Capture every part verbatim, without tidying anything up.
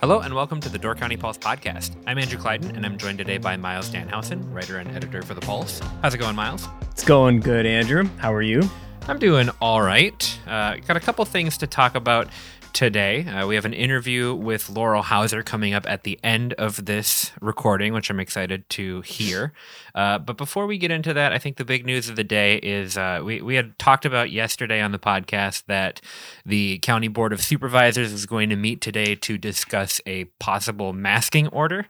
Hello and welcome to the Door County Pulse podcast. I'm Andrew Clyden and I'm joined today by Miles Danhausen, writer and editor for The Pulse. How's it going, Miles? It's going good, Andrew. How are you? I'm doing all right. Uh, got a couple things to talk about today. Uh, we have an interview with Laurel Hauser coming up at the end of this recording, which I'm excited to hear. Uh, but before we get into that, I think the big news of the day is uh, we, we had talked about yesterday on the podcast that the County Board of Supervisors is going to meet today to discuss a possible masking order,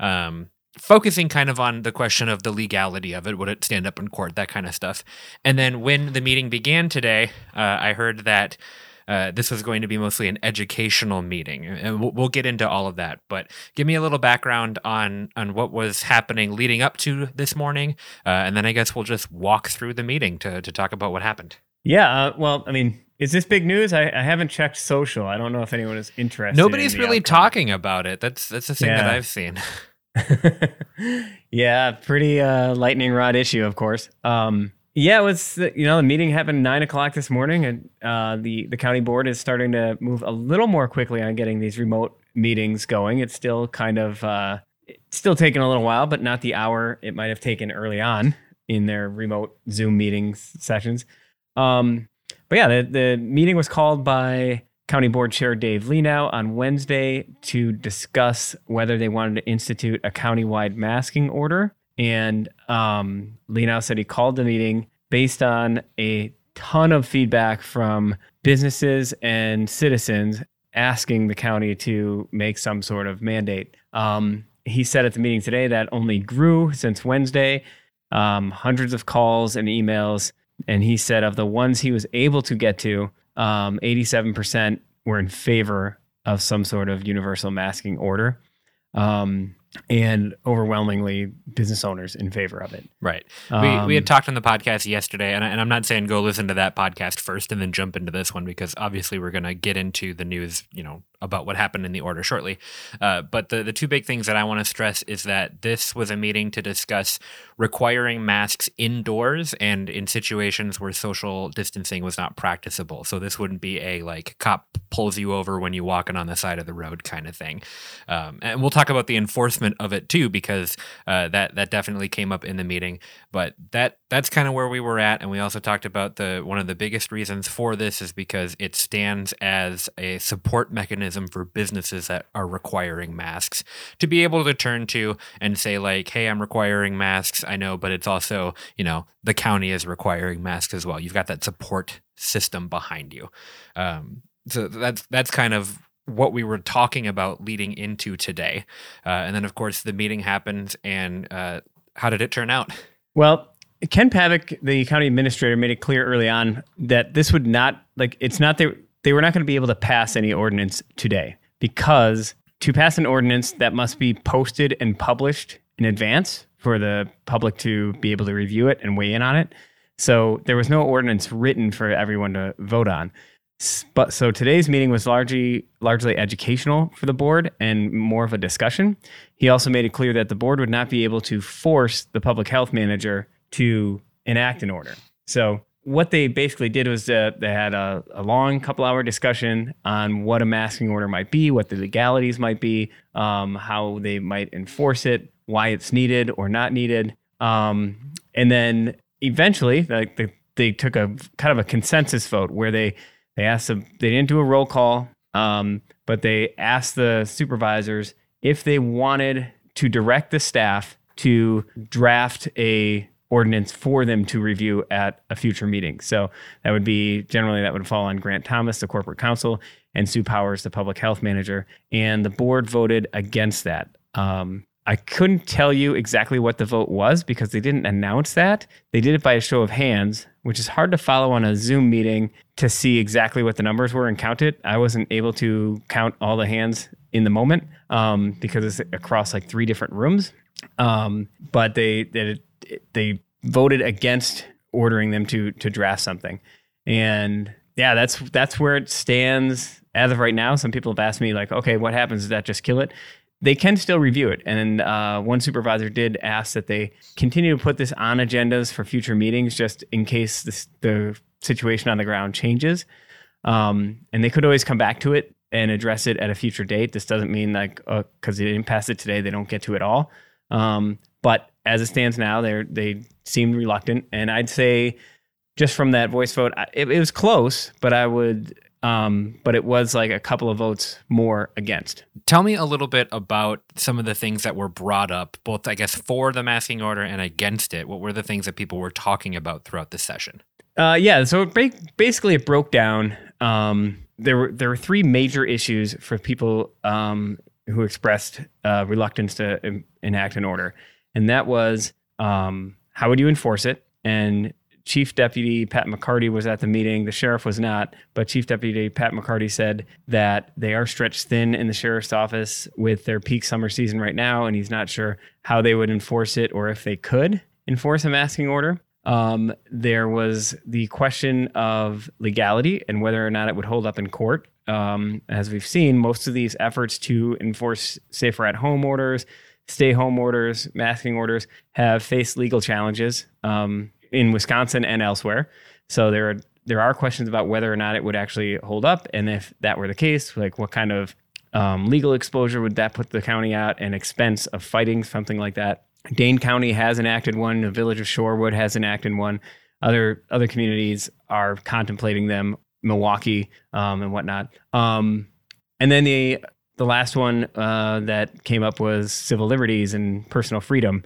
um, focusing kind of on the question of the legality of it, would it stand up in court, that kind of stuff. And then when the meeting began today, uh, I heard that Uh, this was going to be mostly an educational meeting, and we'll, we'll get into all of that. But give me a little background on on what was happening leading up to this morning, uh, and then I guess we'll just walk through the meeting to to talk about what happened. Yeah, uh, well, I mean, is this big news? I, I haven't checked social. I don't know if anyone is interested. Nobody's in really outcome. talking about it. That's that's the thing yeah. that I've seen. yeah, pretty uh, lightning rod issue, of course. Um, Yeah, it was, you know, the meeting happened nine o'clock this morning, and uh, the, the county board is starting to move a little more quickly on getting these remote meetings going. It's still kind of, uh, it's still taking a little while, but not the hour it might have taken early on in their remote Zoom meetings sessions. Um, but yeah, the, the meeting was called by County Board Chair Dave Lienau on Wednesday to discuss whether they wanted to institute a countywide masking order. And um, Lienau said he called the meeting based on a ton of feedback from businesses and citizens asking the county to make some sort of mandate. Um, he said at the meeting today that only grew since Wednesday, um, hundreds of calls and emails. And he said of the ones he was able to get to, um, eighty-seven percent were in favor of some sort of universal masking order. Um and overwhelmingly business owners in favor of it. Right. Um, we we had talked on the podcast yesterday, and, I, and I'm not saying go listen to that podcast first and then jump into this one, because obviously we're going to get into the news, you know, about what happened in the order shortly. Uh, but the, the two big things that I want to stress is that this was a meeting to discuss requiring masks indoors and in situations where social distancing was not practicable. So this wouldn't be a like cop pulls you over when you're walking on the side of the road kind of thing. Um, and we'll talk about the enforcement of it too, because uh, that, that definitely came up in the meeting. But that that's kind of where we were at. And we also talked about the one of the biggest reasons for this is because it stands as a support mechanism for businesses that are requiring masks to be able to turn to and say like, hey, I'm requiring masks. I know, but it's also, you know, the county is requiring masks as well. You've got that support system behind you. Um, so that's, that's kind of what we were talking about leading into today. Uh, and then of course the meeting happens, and uh, how did it turn out? Well, Ken Pavick, the county administrator, made it clear early on that this would not like, it's not the they were not going to be able to pass any ordinance today, because to pass an ordinance that must be posted and published in advance for the public to be able to review it and weigh in on it. So there was no ordinance written for everyone to vote on. But so today's meeting was largely largely educational for the board and more of a discussion. He also made it clear that the board would not be able to force the public health manager to enact an order. So what they basically did was uh, they had a, a long couple hour discussion on what a masking order might be, what the legalities might be, um, how they might enforce it, why it's needed or not needed. Um, and then eventually like they, they took a kind of a consensus vote where they, they asked them, they didn't do a roll call, um, but they asked the supervisors if they wanted to direct the staff to draft a ordinance for them to review at a future meeting. So that would be generally that would fall on Grant Thomas, the corporate counsel, and Sue Powers, the public health manager. And the board voted against that. Um, I couldn't tell you exactly what the vote was because they didn't announce that. They did it by a show of hands, which is hard to follow on a Zoom meeting to see exactly what the numbers were and count it. I wasn't able to count all the hands in the moment um, because it's across like three different rooms. Um, but they, they, they voted against ordering them to to draft something. And yeah, that's that's where it stands as of right now. Some people have asked me like, okay, what happens? Does that just kill it? They can still review it. And uh, one supervisor did ask that they continue to put this on agendas for future meetings, just in case this, the situation on the ground changes. Um, and they could always come back to it and address it at a future date. This doesn't mean like, uh, cause they didn't pass it today, they don't get to it all. Um, but as it stands now, they're, they seemed reluctant. And I'd say just from that voice vote, it, it was close, but I would, Um, but it was like a couple of votes more against. Tell me a little bit about some of the things that were brought up, both, I guess, for the masking order and against it. What were the things that people were talking about throughout the session? Uh, yeah, so it basically it broke down. Um, there were there were three major issues for people um, who expressed uh, reluctance to em- enact an order. And that was, um, how would you enforce it? And Chief Deputy Pat McCarty was at the meeting. The sheriff was not, but Chief Deputy Pat McCarty said that they are stretched thin in the sheriff's office with their peak summer season right now, and he's not sure how they would enforce it or if they could enforce a masking order. Um, there was the question of legality and whether or not it would hold up in court. Um, as we've seen, most of these efforts to enforce safer at home orders, stay home orders, masking orders have faced legal challenges. Um, in Wisconsin and elsewhere. So there are, there are questions about whether or not it would actually hold up. And if that were the case, like what kind of um, legal exposure would that put the county out and expense of fighting something like that? Dane County has enacted one. The village of Shorewood has enacted one. Other, other communities are contemplating them, Milwaukee um, and whatnot. Um, and then the, the last one uh, that came up was civil liberties and personal freedom.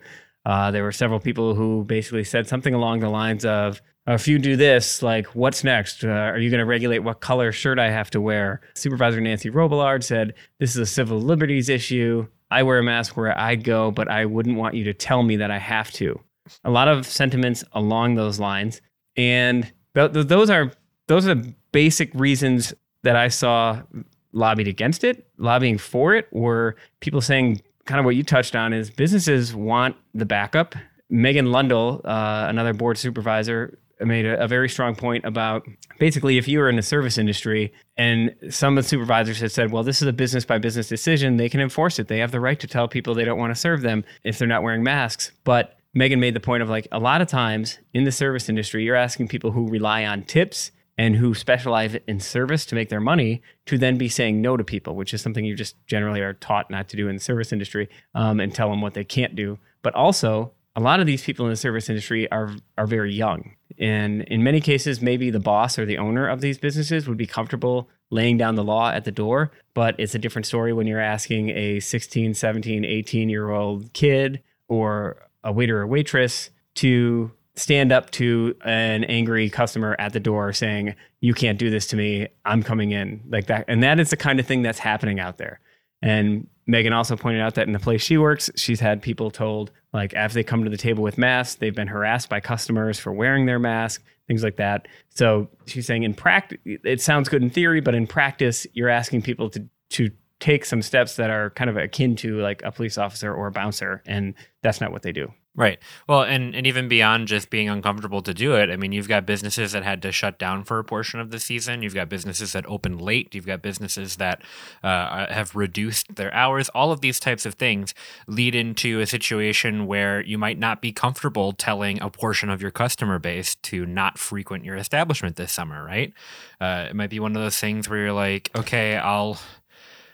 Uh, there were several people who basically said something along the lines of, oh, if you do this, like, what's next? Uh, are you going to regulate what color shirt I have to wear? Supervisor Nancy Robillard said, this is a civil liberties issue. I wear a mask where I go, but I wouldn't want you to tell me that I have to. A lot of sentiments along those lines. And th- th- those are those are the basic reasons that I saw lobbied against it. Lobbying for it were people saying, kind of what you touched on, is businesses want the backup. Megan Lundell, uh, another board supervisor, made a, a very strong point about basically if you were in the service industry and some of the supervisors had said, well, this is a business by business decision, they can enforce it. They have the right to tell people they don't want to serve them if they're not wearing masks. But Megan made the point of like, a lot of times in the service industry, you're asking people who rely on tips and who specialize in service to make their money to then be saying no to people, which is something you just generally are taught not to do in the service industry, um, and tell them what they can't do. But also, a lot of these people in the service industry are are very young. And in many cases, maybe the boss or the owner of these businesses would be comfortable laying down the law at the door. But it's a different story when you're asking a sixteen, seventeen, eighteen-year-old kid or a waiter or waitress to stand up to an angry customer at the door saying, you can't do this to me, I'm coming in, like that. And that is the kind of thing that's happening out there. And Megan also pointed out that in the place she works, she's had people told, like, after they come to the table with masks, they've been harassed by customers for wearing their mask, things like that. So she's saying in practice, it sounds good in theory, but in practice, you're asking people to, to take some steps that are kind of akin to like a police officer or a bouncer. And that's not what they do. Right. Well, and, and even beyond just being uncomfortable to do it, I mean, you've got businesses that had to shut down for a portion of the season. You've got businesses that open late. You've got businesses that uh, have reduced their hours. All of these types of things lead into a situation where you might not be comfortable telling a portion of your customer base to not frequent your establishment this summer, right? Uh, it might be one of those things where you're like, okay, I'll...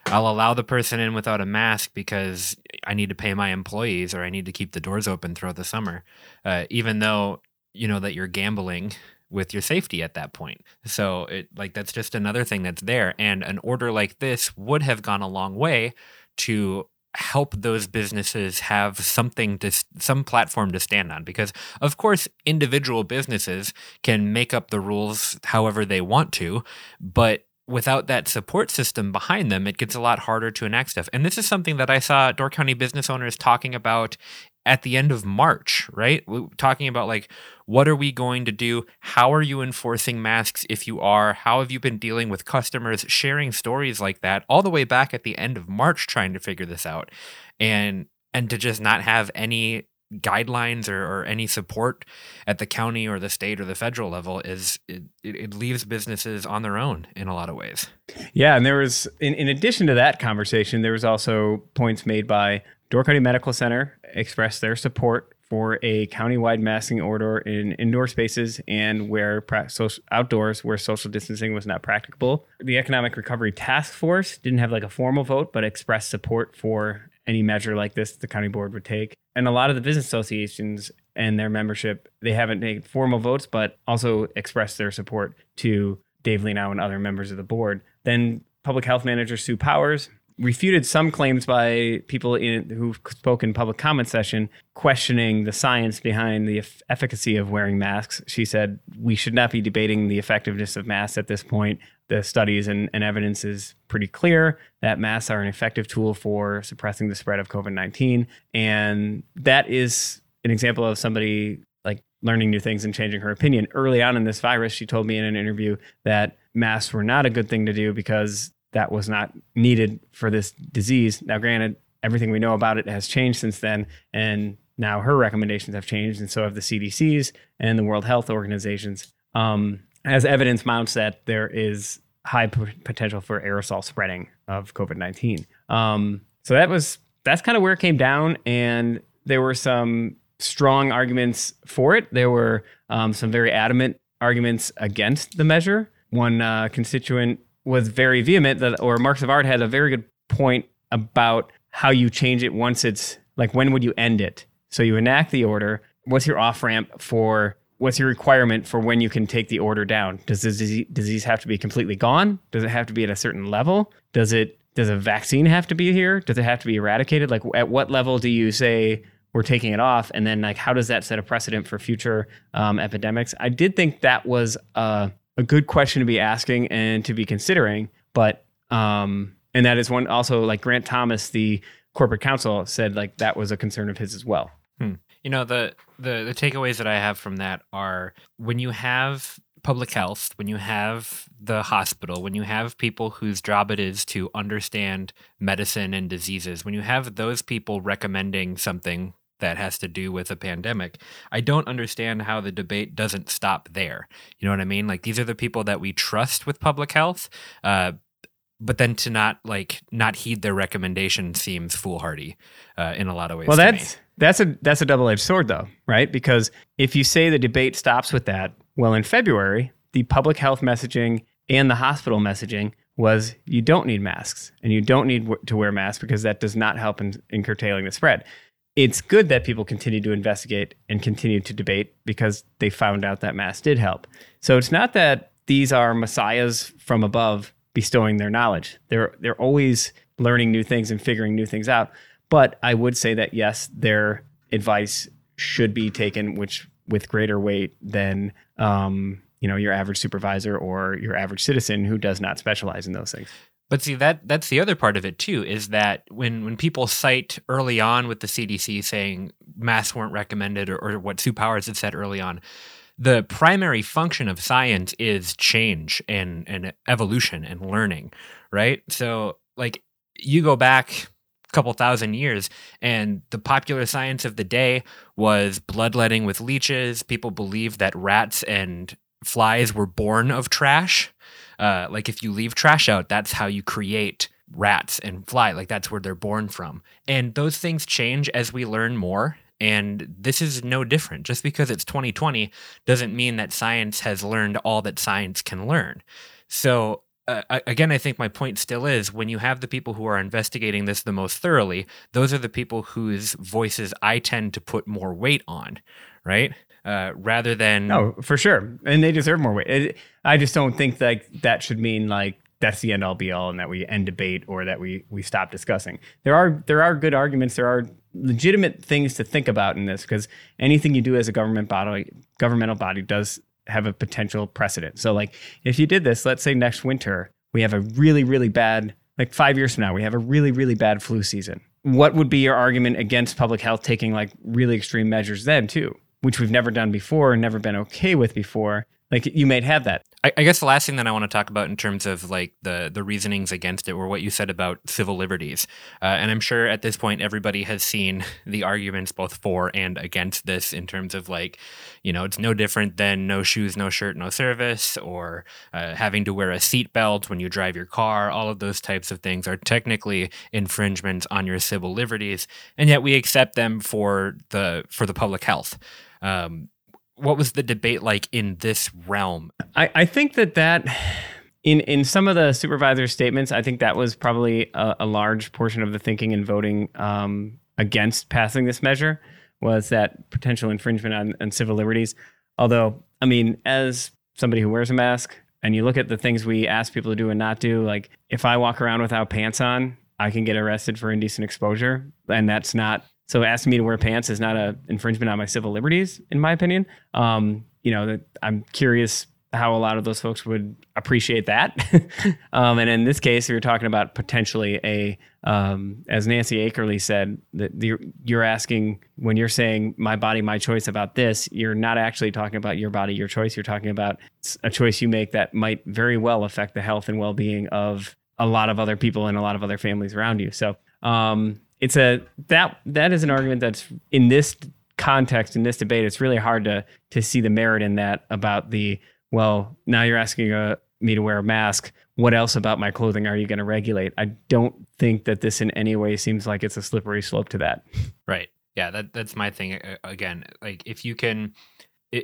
I'll allow the person in without a mask because I need to pay my employees or I need to keep the doors open throughout the summer, uh, even though you know that you're gambling with your safety at that point. So it like that's just another thing that's there. And an order like this would have gone a long way to help those businesses have something to some platform to stand on, because of course individual businesses can make up the rules however they want to, but without that support system behind them, it gets a lot harder to enact stuff. And this is something that I saw Door County business owners talking about at the end of March, right? We're talking about like, what are we going to do? How are you enforcing masks if you are? How have you been dealing with customers? Sharing stories like that all the way back at the end of March, trying to figure this out, and and to just not have any guidelines or, or any support at the county or the state or the federal level is it, it leaves businesses on their own in a lot of ways. Yeah. And there was, in, in addition to that conversation, there was also points made by Door County Medical Center expressed their support for a countywide masking order in indoor spaces and where pra- social, outdoors where social distancing was not practicable. The Economic Recovery Task Force didn't have like a formal vote, but expressed support for any measure like this the county board would take. And a lot of the business associations and their membership, they haven't made formal votes, but also expressed their support to Dave Lienau and other members of the board. Then Public Health Manager Sue Powers refuted some claims by people in, who spoke in public comment session questioning the science behind the eff- efficacy of wearing masks. She said, we should not be debating the effectiveness of masks at this point. The studies and, and evidence is pretty clear that masks are an effective tool for suppressing the spread of COVID nineteen. And that is an example of somebody like learning new things and changing her opinion. Early on in this virus, she told me in an interview that masks were not a good thing to do because that was not needed for this disease. Now, granted, everything we know about it has changed since then, and now her recommendations have changed, and so have the C D C's and the World Health Organizations. Um, as evidence mounts that there is high p- potential for aerosol spreading of COVID nineteen. Um, so that was that's kind of where it came down, and there were some strong arguments for it. There were um, some very adamant arguments against the measure. One uh, constituent was very vehement that, or Mark Savard had a very good point about how you change it once it's like, when would you end it? So you enact the order. What's your off ramp for, what's your requirement for when you can take the order down? Does this disease have to be completely gone? Does it have to be at a certain level? Does it, does a vaccine have to be here? Does it have to be eradicated? Like at what level do you say we're taking it off? And then like, how does that set a precedent for future um, epidemics? I did think that was a, uh, a good question to be asking and to be considering, but, um, and that is one also like Grant Thomas, the corporate counsel, said like that was a concern of his as well. Hmm. You know, the, the, the takeaways that I have from that are when you have public health, when you have the hospital, when you have people whose job it is to understand medicine and diseases, when you have those people recommending something that has to do with a pandemic, I don't understand how the debate doesn't stop there. You know what I mean? Like these are the people that we trust with public health, uh, but then to not like not heed their recommendation seems foolhardy uh, in a lot of ways. Well, that's that's a that's a double-edged sword though, right? Because if you say the debate stops with that, well, in February, the public health messaging and the hospital messaging was you don't need masks and you don't need w- to wear masks because that does not help in, in curtailing the spread. It's good that people continue to investigate and continue to debate because they found out that masks did help. So it's not that these are messiahs from above bestowing their knowledge. They're they're always learning new things and figuring new things out. But I would say that, yes, their advice should be taken which with greater weight than um, you know, your average supervisor or your average citizen who does not specialize in those things. But see, that that's the other part of it, too, is that when, when people cite early on with the C D C saying masks weren't recommended or, or what Sue Powers had said early on, the primary function of science is change and, and evolution and learning, right? So, like, you go back a couple thousand years and the popular science of the day was bloodletting with leeches. People believed that rats and flies were born of trash. Uh, like if you leave trash out, that's how you create rats and fly. Like that's where they're born from. And those things change as we learn more. And this is no different. Just because it's twenty twenty doesn't mean that science has learned all that science can learn. So uh, again, I think my point still is when you have the people who are investigating this the most thoroughly, those are the people whose voices I tend to put more weight on, right? Uh, rather than... No, for sure. And they deserve more weight. It, I just don't think like that should mean like that's the end all be all and that we end debate or that we we stop discussing. There are there are good arguments. There are legitimate things to think about in this because anything you do as a government body, governmental body does have a potential precedent. So like if you did this, let's say next winter, we have a really, really bad, like five years from now, we have a really, really bad flu season. What would be your argument against public health taking like really extreme measures then too? Which we've never done before and never been okay with before, like you might have that. I, I guess the last thing that I want to talk about in terms of like the the reasonings against it were what you said about civil liberties. Uh, and I'm sure at this point, everybody has seen the arguments both for and against this in terms of like, you know, it's no different than no shoes, no shirt, no service, or uh, having to wear a seatbelt when you drive your car. All of those types of things are technically infringements on your civil liberties. And yet we accept them for the for the public health. Um, What was the debate like in this realm? I, I think that that in, in some of the supervisor's statements, I think that was probably a, a large portion of the thinking and voting um, against passing this measure was that potential infringement on, on civil liberties. Although, I mean, as somebody who wears a mask and you look at the things we ask people to do and not do, like if I walk around without pants on, I can get arrested for indecent exposure. And that's not So asking me to wear pants is not an infringement on my civil liberties, in my opinion. Um, you know, that I'm curious how a lot of those folks would appreciate that. um, and in this case, we were talking about potentially a, um, as Nancy Akerley said, that the, you're asking, when you're saying my body, my choice about this, you're not actually talking about your body, your choice. You're talking about a choice you make that might very well affect the health and well-being of a lot of other people and a lot of other families around you. So, um, It's a that that is an argument that's in this context, in this debate, it's really hard to to see the merit in that about the, well, now you're asking uh, me to wear a mask. What else about my clothing are you going to regulate? I don't think that this in any way seems like it's a slippery slope to that. Right. Yeah, that that's my thing. Again, like if you can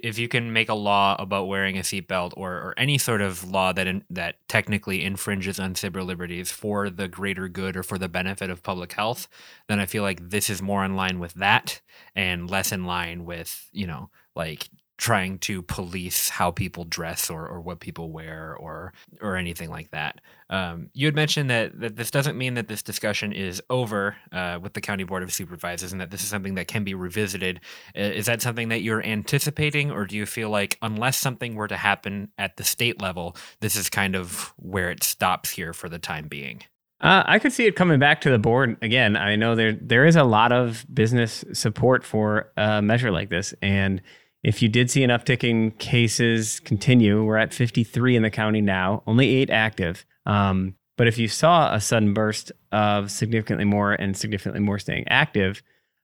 if you can make a law about wearing a seatbelt or, or any sort of law that in, that technically infringes on civil liberties for the greater good or for the benefit of public health, then I feel like this is more in line with that and less in line with, you know, like trying to police how people dress or, or what people wear or or anything like that. Um, you had mentioned that, that this doesn't mean that this discussion is over uh, with the County Board of Supervisors and that this is something that can be revisited. Is that something that you're anticipating, or do you feel like unless something were to happen at the state level, this is kind of where it stops here for the time being? Uh, I could see it coming back to the board again. I know there there is a lot of business support for a measure like this, and if you did see an uptick in cases continue, we're at fifty-three in the county now, only eight active. Um, but if you saw a sudden burst of significantly more and significantly more staying active,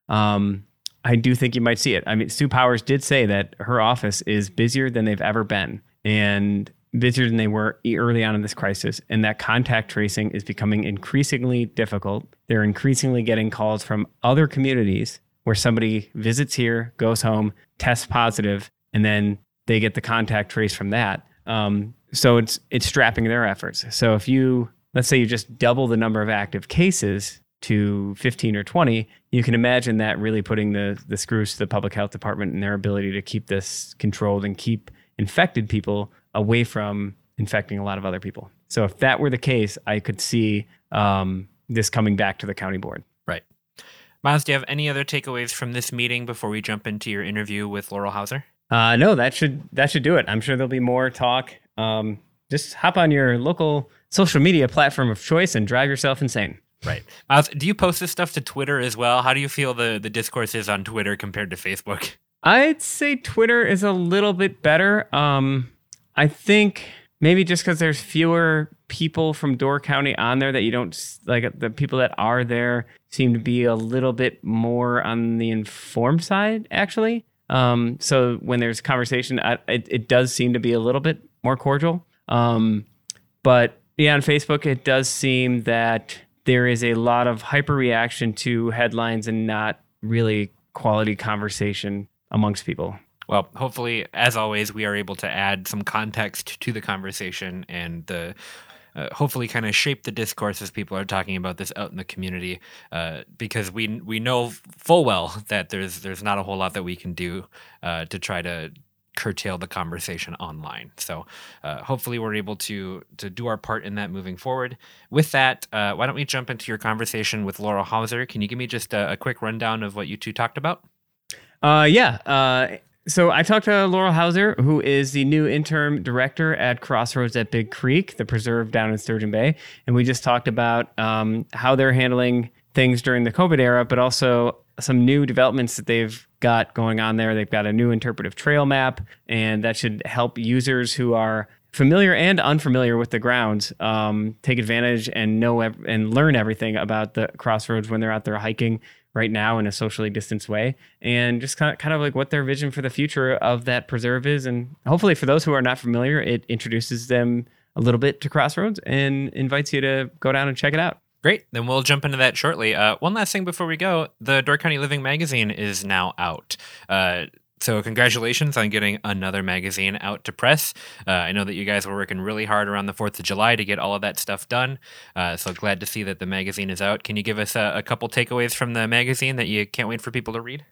um, I do think you might see it. I mean, Sue Powers did say that her office is busier than they've ever been and busier than they were early on in this crisis. And that contact tracing is becoming increasingly difficult. They're increasingly getting calls from other communities where somebody visits here, goes home, tests positive, and then they get the contact trace from that. Um, so it's it's strapping their efforts. So if you, let's say you just double the number of active cases to fifteen or twenty, you can imagine that really putting the, the screws to the public health department and their ability to keep this controlled and keep infected people away from infecting a lot of other people. So if that were the case, I could see um, this coming back to the county board. Right. Miles, do you have any other takeaways from this meeting before we jump into your interview with Laurel Hauser? Uh, no, that should that should do it. I'm sure there'll be more talk. Um, just hop on your local social media platform of choice and drive yourself insane. Right. Miles, do you post this stuff to Twitter as well? How do you feel the, the discourse is on Twitter compared to Facebook? I'd say Twitter is a little bit better. Um, I think maybe just because there's fewer people from Door County on there that you don't like, the people that are there seem to be a little bit more on the informed side, actually. Um, so when there's conversation, I, it, it does seem to be a little bit more cordial. Um, but yeah, on Facebook, it does seem that there is a lot of hyperreaction to headlines and not really quality conversation amongst people. Well, hopefully, as always, we are able to add some context to the conversation and the Uh, hopefully kind of shape the discourse as people are talking about this out in the community, uh, because we we know full well that there's there's not a whole lot that we can do uh, to try to curtail the conversation online. So uh, hopefully we're able to to do our part in that moving forward. With that, uh, why don't we jump into your conversation with Laurel Hauser? Can you give me just a, a quick rundown of what you two talked about? Uh, yeah. Uh, So I talked to Laurel Hauser, who is the new interim director at Crossroads at Big Creek, the preserve down in Sturgeon Bay. And we just talked about um, how they're handling things during the COVID era, but also some new developments that they've got going on there. They've got a new interpretive trail map, and that should help users who are familiar and unfamiliar with the grounds, um, take advantage and know ev- and learn everything about the Crossroads when they're out there hiking right now in a socially distanced way, and just kind of, kind of like what their vision for the future of that preserve is. And hopefully for those who are not familiar, it introduces them a little bit to Crossroads and invites you to go down and check it out. Great. Then we'll jump into that shortly. Uh, one last thing before we go, the Door County Living magazine is now out. Uh, So congratulations on getting another magazine out to press. Uh, I know that you guys were working really hard around the fourth of July to get all of that stuff done. Uh, so glad to see that the magazine is out. Can you give us a, a couple takeaways from the magazine that you can't wait for people to read?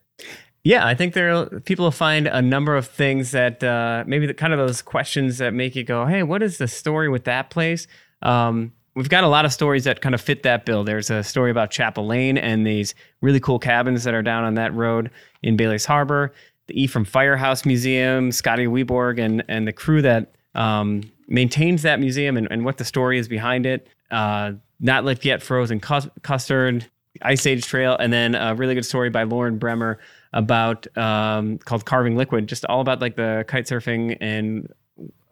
Yeah, I think there people will find a number of things that uh, maybe the, kind of those questions that make you go, hey, what is the story with that place? Um We've got a lot of stories that kind of fit that bill. There's a story about Chapel Lane and these really cool cabins that are down on that road in Bailey's Harbor. The Ephraim Firehouse Museum, Scotty Weborg and, and the crew that um, maintains that museum and, and what the story is behind it. Uh, Not Left Yet Frozen Cus- Custard, Ice Age Trail, and then a really good story by Lauren Bremer about um, called Carving Liquid, just all about like the kite surfing and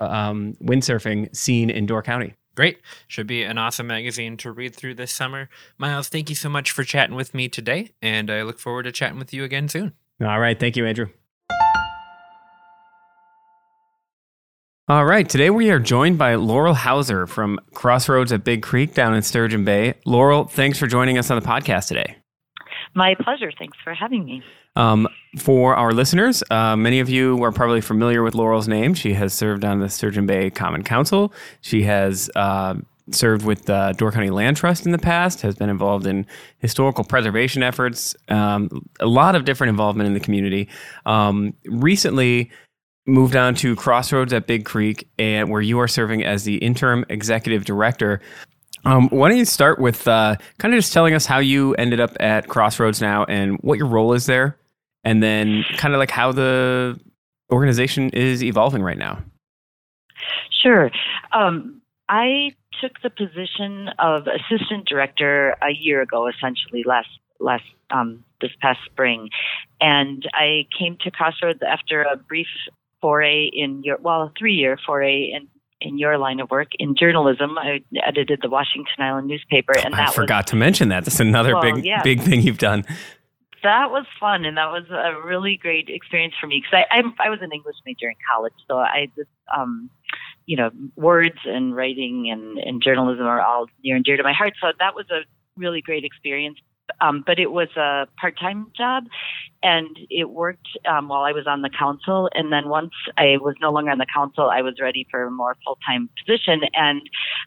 um, windsurfing scene in Door County. Great. Should be an awesome magazine to read through this summer. Miles, thank you so much for chatting with me today, and I look forward to chatting with you again soon. All right. Thank you, Andrew. All right. Today we are joined by Laurel Hauser from Crossroads at Big Creek down in Sturgeon Bay. Laurel, thanks for joining us on the podcast today. My pleasure. Thanks for having me. Um, for our listeners, uh, many of you are probably familiar with Laurel's name. She has served on the Sturgeon Bay Common Council. She has uh, served with the Door County Land Trust in the past, has been involved in historical preservation efforts, um, a lot of different involvement in the community. Um, recently moved on to Crossroads at Big Creek, and where you are serving as the interim executive director. Um, why don't you start with uh, kind of just telling us how you ended up at Crossroads now and what your role is there, and then kind of like how the organization is evolving right now. Sure. Um, I took the position of assistant director a year ago, essentially last last um, this past spring, and I came to Crossroads after a brief foray in your well, a three-year foray in. in your line of work in journalism. I edited the Washington Island newspaper. And that I forgot was, to mention that. That's another well, big, yeah. big thing you've done. That was fun. And that was a really great experience for me because I, I, I was an English major in college. So I just, um, you know, words and writing and, and journalism are all near and dear to my heart. So that was a really great experience. Um, but it was a part-time job, and it worked um, while I was on the council. And then once I was no longer on the council, I was ready for a more full-time position. And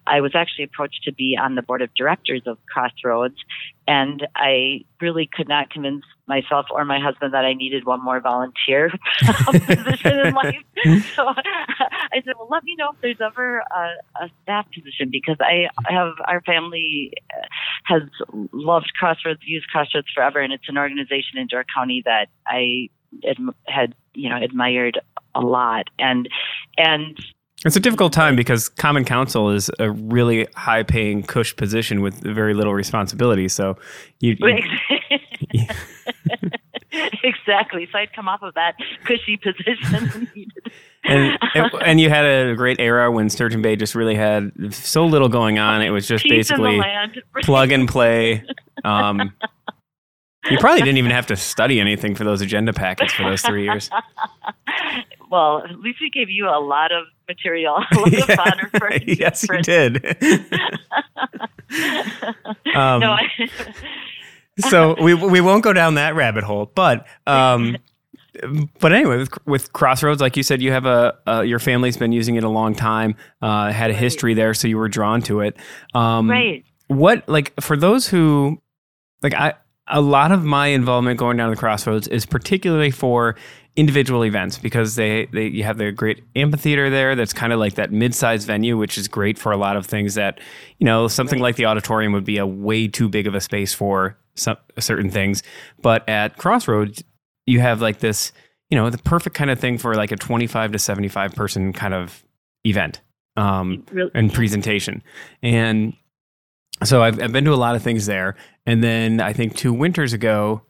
I was actually approached to be on the board of directors of Crossroads. And I really could not convince myself or my husband that I needed one more volunteer position in life. So I said, well, let me know if there's ever a, a staff position, because I have, our family has loved Crossroads, used Crossroads forever. And it's an organization in Door County that I adm- had, you know, admired a lot. And, and, it's a difficult time because Common Council is a really high-paying cush position with very little responsibility. So, you, you exactly. So I'd come off of that cushy position. and, and and you had a great era when Sturgeon Bay just really had so little going on. It was just Peace basically plug and play. Um, you probably didn't even have to study anything for those agenda packets for those three years. Well, at least we gave you a lot of material. A lot yeah. of honor for yes, you did. um, No. so we we won't go down that rabbit hole, but um, but anyway, with, with Crossroads, like you said, you have a uh, your family's been using it a long time, uh, had a right. history there, so you were drawn to it. Um, right. What like for those who like I. A lot of my involvement going down to the Crossroads is particularly for individual events because they, they you have the great amphitheater there that's kind of like that mid-sized venue, which is great for a lot of things that, you know, something like the auditorium would be a way too big of a space for some, certain things. But at Crossroads, you have like this, you know, the perfect kind of thing for like a twenty-five to seventy-five person kind of event um, and presentation. And so I've, I've been to a lot of things there. And then I think two winters ago,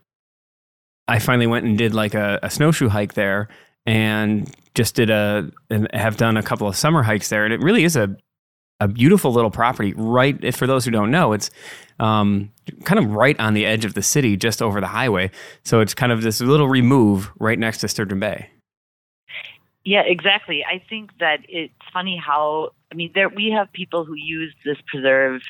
I finally went and did like a, a snowshoe hike there. and just did a, and have done a couple of summer hikes there. And it really is a, a beautiful little property, right? For those who don't know, it's um, kind of right on the edge of the city, just over the highway. So it's kind of this little remove right next to Sturgeon Bay. Yeah, exactly. I think that it's funny how, I mean, there we have people who use this preserve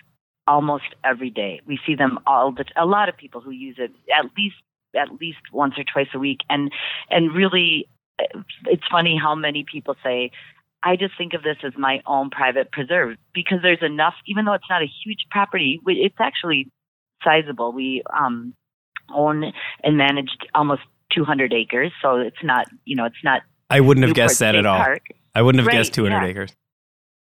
almost every day. We see them all, the, a lot of people who use it at least at least once or twice a week. And and really, it's funny how many people say, I just think of this as my own private preserve, because there's enough, even though it's not a huge property, it's actually sizable. We um, own and manage almost two hundred acres. So it's not, you know, it's not. I wouldn't have guessed that at all. I wouldn't have guessed two hundred acres.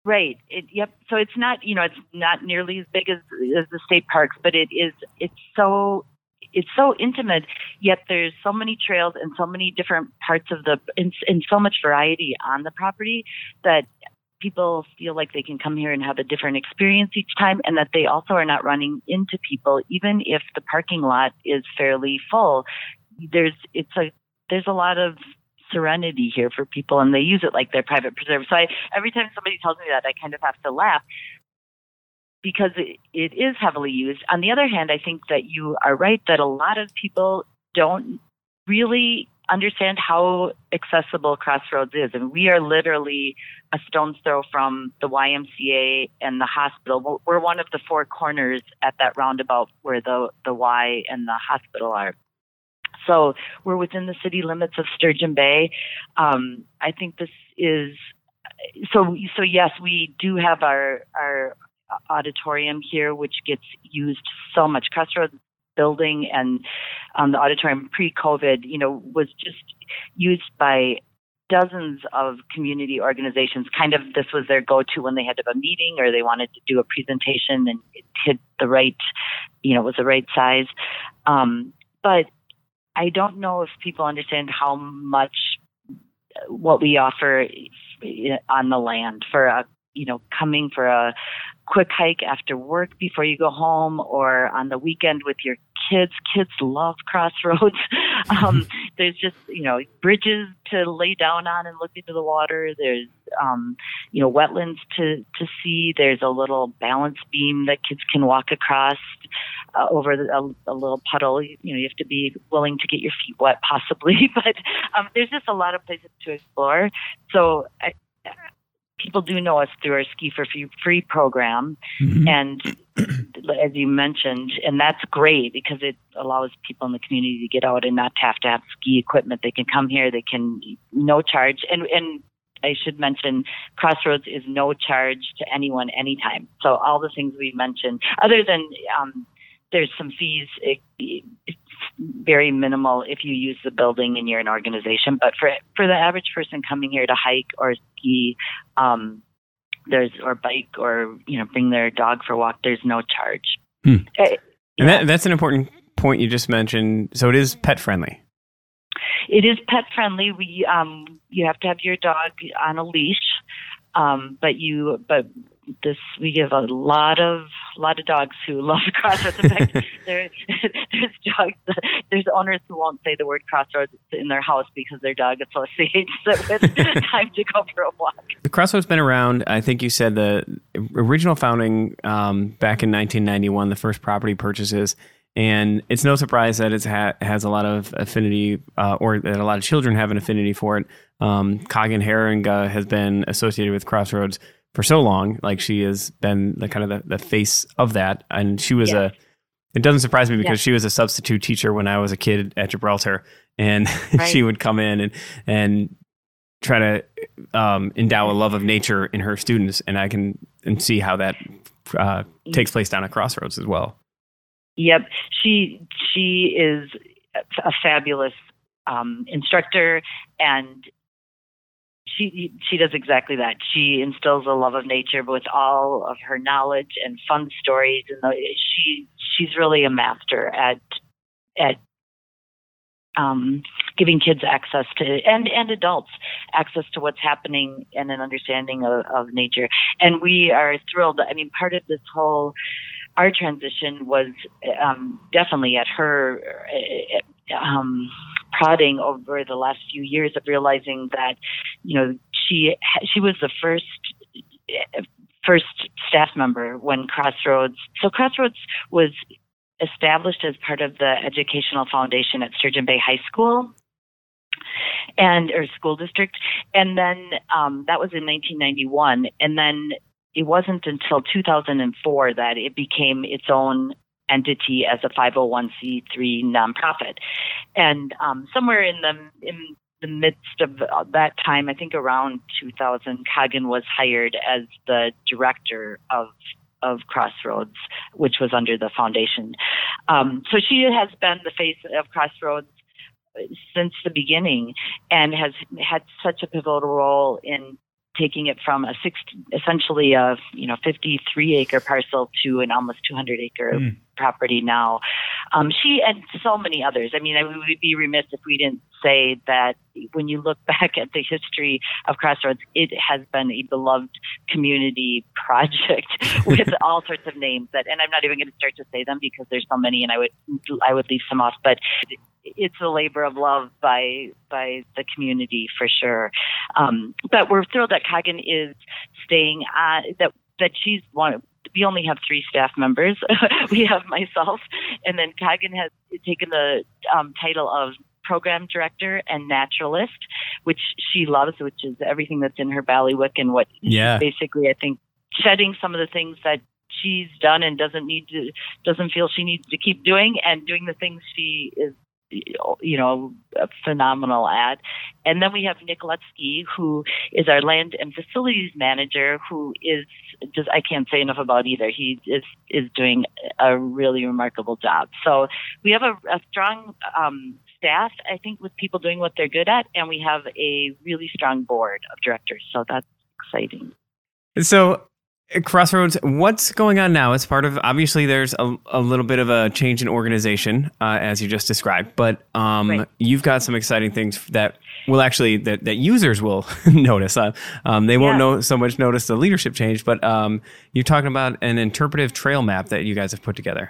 Right. It, yep. So it's not, you know, it's not nearly as big as, as the state parks, but it is, it's so, it's so intimate, yet there's so many trails and so many different parts of the, and, and so much variety on the property that people feel like they can come here and have a different experience each time, and that they also are not running into people, even if the parking lot is fairly full. There's, it's a, there's a lot of serenity here for people, and they use it like their private preserve. So I, every time somebody tells me that, I kind of have to laugh, because it, it is heavily used. On the other hand, I think that you are right that a lot of people don't really understand how accessible Crossroads is. And we are literally a stone's throw from the Y M C A and the hospital. We're one of the four corners at that roundabout where the, the Y and the hospital are. So we're within the city limits of Sturgeon Bay. Um, I think this is so. So yes, we do have our our auditorium here, which gets used so much. Crossroads building and um, the auditorium pre-COVID, you know, was just used by dozens of community organizations. Kind of this was their go-to when they had to have a meeting or they wanted to do a presentation, and it hit the right, you know, it was the right size. Um, but I don't know if people understand how much what we offer on the land for a, you know, coming for a quick hike after work before you go home, or on the weekend with your kids. Kids love Crossroads. Um, there's just, you know, bridges to lay down on and look into the water. There's, um, you know, wetlands to, to see. There's a little balance beam that kids can walk across uh, over the, a, a little puddle. You, you know, you have to be willing to get your feet wet possibly, but um, there's just a lot of places to explore. So I, people do know us through our Ski for Free program, mm-hmm. and as you mentioned, and that's great because it allows people in the community to get out and not have to have ski equipment. They can come here, they can, no charge. And and I should mention, Crossroads is no charge to anyone, anytime. So all the things we mentioned, other than um, there's some fees, it, it's very minimal if you use the building and you're an organization. But for for the average person coming here to hike or ski, um, there's or bike or you know bring their dog for a walk, there's no charge. Hmm. It, and that, that's an important point you just mentioned. So it is pet friendly. It is pet friendly. We um, you have to have your dog on a leash, um, but you but. This we give a lot of lot of dogs who love Crossroads. In fact, there, there's dogs. There's owners who won't say the word Crossroads in their house because their dog associates it with time to go for a walk. The Crossroads been around. I think you said the original founding um, back in nineteen ninety-one. The first property purchases, and it's no surprise that it ha- has a lot of affinity, uh, or that a lot of children have an affinity for it. Um, Coggin Heeringa has been associated with Crossroads for so long. Like, she has been the kind of the, the face of that. And she was yes. a, it doesn't surprise me because yes. she was a substitute teacher when I was a kid at Gibraltar, and right. she would come in and, and try to um, endow a love of nature in her students. And I can and see how that uh, takes place down at Crossroads as well. Yep. She, she is a fabulous um, instructor, and She she does exactly that. She instills a love of nature with all of her knowledge and fun stories, and she she's really a master at at um, giving kids access to and, and adults access to what's happening and an understanding of, of nature. And we are thrilled. I mean, part of this whole our transition was um, definitely at her um, prodding over the last few years of realizing that, you know, she she was the first first staff member when Crossroads. So Crossroads was established as part of the educational foundation at Sturgeon Bay High School and or school district, and then um, that was in nineteen ninety-one, and then it wasn't until two thousand four that it became its own entity as a five oh one c three nonprofit. And um, somewhere in the in the midst of that time, I think around two thousand, Coggin was hired as the director of of Crossroads, which was under the foundation. Um, so she has been the face of Crossroads since the beginning and has had such a pivotal role in taking it from a six, essentially a you know fifty-three acre parcel to an almost two hundred acre mm. property now. Um, she and so many others. I mean, I would be remiss if we didn't say that when you look back at the history of Crossroads, it has been a beloved community project with all sorts of names that, and I'm not even going to start to say them because there's so many, and I would I would leave some off, but it's a labor of love by by the community for sure. Um, but we're thrilled that Coggin is staying on, that that she's one. We only have three staff members. We have myself, and then Coggin has taken the um, title of program director and naturalist, which she loves, which is everything that's in her bailiwick and what yeah. basically I think shedding some of the things that she's done and doesn't need to, doesn't feel she needs to keep doing, and doing the things she is, you know, phenomenal at. And then we have Nick Lutsky, who is our land and facilities manager, who is just, I can't say enough about either. He is, is doing a really remarkable job. So we have a, a strong um, staff, I think, with people doing what they're good at, and we have a really strong board of directors. So that's exciting. So Crossroads, what's going on now? It's part of, obviously there's a, a little bit of a change in organization, uh, as you just described, but um, right. you've got some exciting things that will actually, that, that users will notice. Uh, um, they won't yeah. know so much notice the leadership change, but um, you're talking about an interpretive trail map that you guys have put together.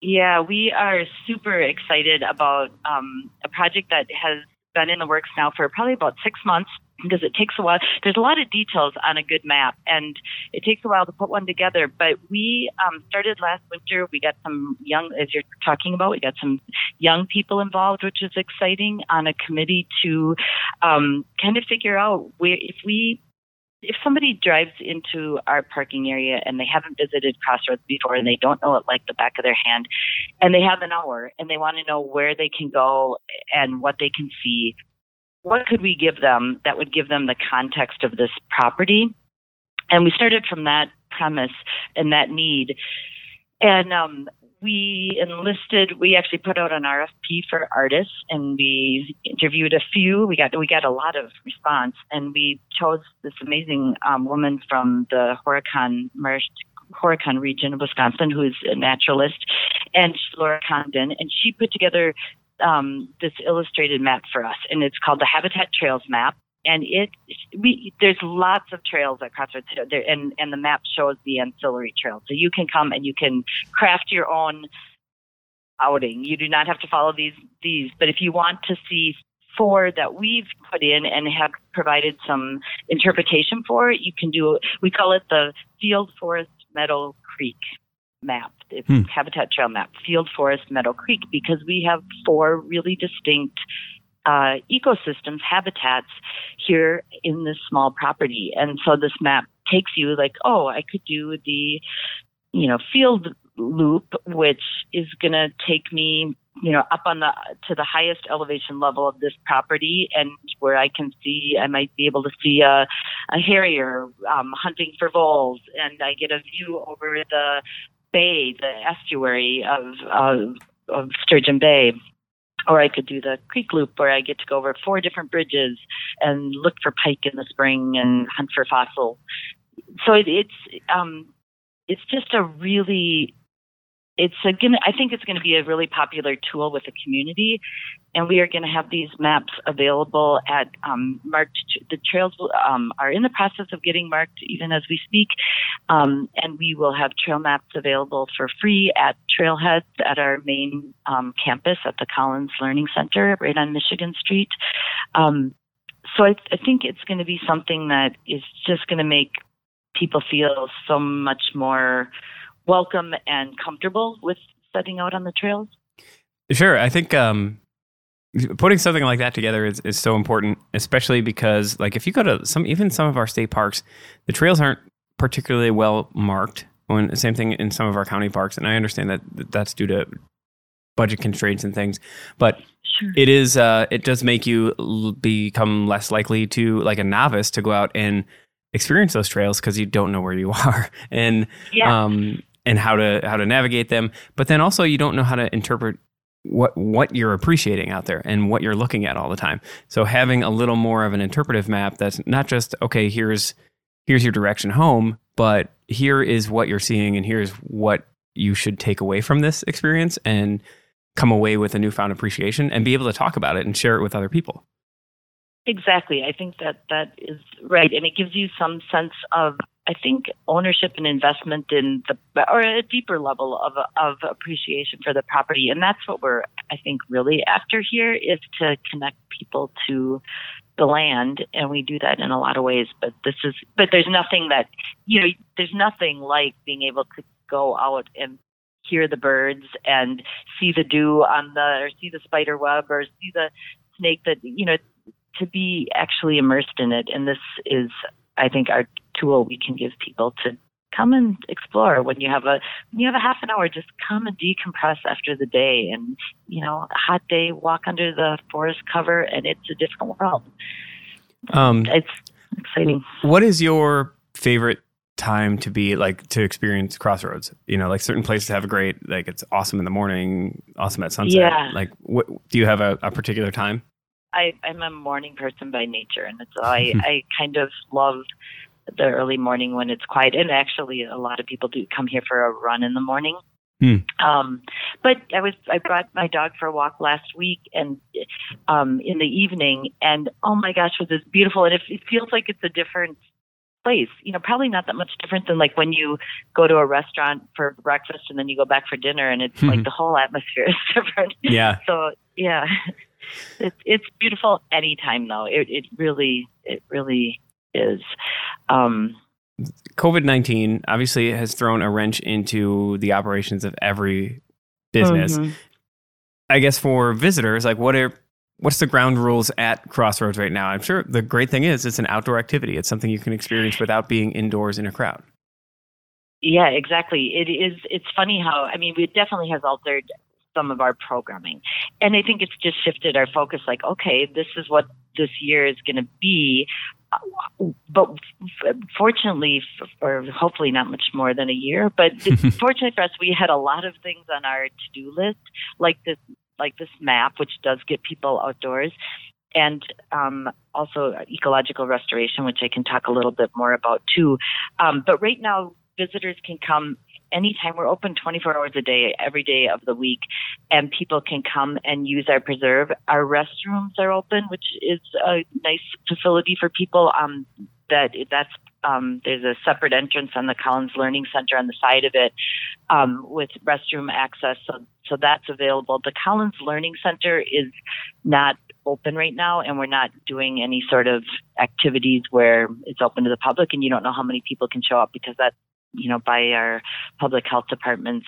Yeah, we are super excited about um, a project that has been in the works now for probably about six months. Because it takes a while. There's a lot of details on a good map, and it takes a while to put one together. But we um, started last winter. We got some young, as you're talking about, we got some young people involved, which is exciting, on a committee to um, kind of figure out where, if we, if somebody drives into our parking area and they haven't visited Crossroads before and they don't know it like the back of their hand, and they have an hour and they want to know where they can go and what they can see, what could we give them that would give them the context of this property? And we started from that premise and that need. And um, we enlisted, we actually put out an R F P for artists, and we interviewed a few. We got we got a lot of response, and we chose this amazing um, woman from the Horicon, Horicon region of Wisconsin, who is a naturalist, and Laura Condon, and she put together Um, this illustrated map for us, and it's called the Habitat Trails Map. And it, we, there's lots of trails at Crossroads, and, and the map shows the ancillary trails. So you can come and you can craft your own outing. You do not have to follow these, these, but if you want to see four that we've put in and have provided some interpretation for, you can do, we call it the Field Forest Meadow Creek map. It's hmm. Habitat Trail Map, Field Forest Meadow Creek, because we have four really distinct uh, ecosystems, habitats here in this small property. And so this map takes you like, oh, I could do the, you know, field loop, which is going to take me, you know, up on the, to the highest elevation level of this property, and where I can see, I might be able to see a, a harrier um, hunting for voles, and I get a view over the bay, the estuary of, of of Sturgeon Bay, or I could do the creek loop where I get to go over four different bridges and look for pike in the spring and hunt for fossils. So it, it's um, it's just a really it's a gonna, I think it's going to be a really popular tool with the community, and we are going to have these maps available at um, marked. The trails um, are in the process of getting marked even as we speak, um, and we will have trail maps available for free at trailheads at our main um, campus at the Collins Learning Center right on Michigan Street. Um, so I, I think it's going to be something that is just going to make people feel so much more welcome and comfortable with setting out on the trails. Sure. I think um, putting something like that together is, is so important, especially because, like, if you go to some, even some of our state parks, the trails aren't particularly well marked. When, same thing in some of our county parks. And I understand that that's due to budget constraints and things, but sure. it is, uh, it does make you l- become less likely to, like a novice, to go out and experience those trails because you don't know where you are. And, yeah. um, and how to how to navigate them, but then also you don't know how to interpret what what you're appreciating out there and what you're looking at all the time. So having a little more of an interpretive map that's not just, okay, here's here's your direction home, but here is what you're seeing and here's what you should take away from this experience and come away with a newfound appreciation and be able to talk about it and share it with other people. Exactly. I think that that is right. And it gives you some sense of, I think, ownership and investment in the, or a deeper level of, of appreciation for the property. And that's what we're, I think, really after here, is to connect people to the land. And we do that in a lot of ways, but this is, but there's nothing that, you know, there's nothing like being able to go out and hear the birds and see the dew on the, or see the spider web or see the snake that, you know, to be actually immersed in it. And this is, I think, our tool we can give people to come and explore when you have a when you have a half an hour. Just come and decompress after the day, and, you know, a hot day, walk under the forest cover, and it's a different world. Um, it's exciting. What is your favorite time to be, like, to experience Crossroads? You know, like, certain places have a great, like, it's awesome in the morning, awesome at sunset. Yeah. Like, what do you have a, a particular time? I, I'm a morning person by nature, and so I, I kind of love the early morning when it's quiet. And actually, a lot of people do come here for a run in the morning. Mm. Um, but I was I brought my dog for a walk last week, and um, in the evening, and oh my gosh, was this beautiful! And it, it feels like it's a different place. You know, probably not that much different than, like, when you go to a restaurant for breakfast and then you go back for dinner, and it's mm-hmm. like the whole atmosphere is different. Yeah. So yeah. It's it's beautiful anytime, though. It it really it really is. Um, COVID nineteen obviously has thrown a wrench into the operations of every business. Mm-hmm. I guess for visitors, like, what are what's the ground rules at Crossroads right now? I'm sure the great thing is it's an outdoor activity. It's something you can experience without being indoors in a crowd. Yeah, exactly. It is. It's funny how, I mean, it definitely has altered some of our programming. And I think it's just shifted our focus, like, okay, this is what this year is going to be. But fortunately, or hopefully not much more than a year, but fortunately for us, we had a lot of things on our to-do list, like this, like this map, which does get people outdoors. And um, also ecological restoration, which I can talk a little bit more about too. Um, but right now, visitors can come anytime. We're open twenty-four hours a day, every day of the week, and people can come and use our preserve. Our restrooms are open, which is a nice facility for people. Um, that that's um, there's a separate entrance on the Collins Learning Center on the side of it, um, with restroom access. So, so that's available. The Collins Learning Center is not open right now, and we're not doing any sort of activities where it's open to the public, and you don't know how many people can show up, because that's, you know, by our public health department's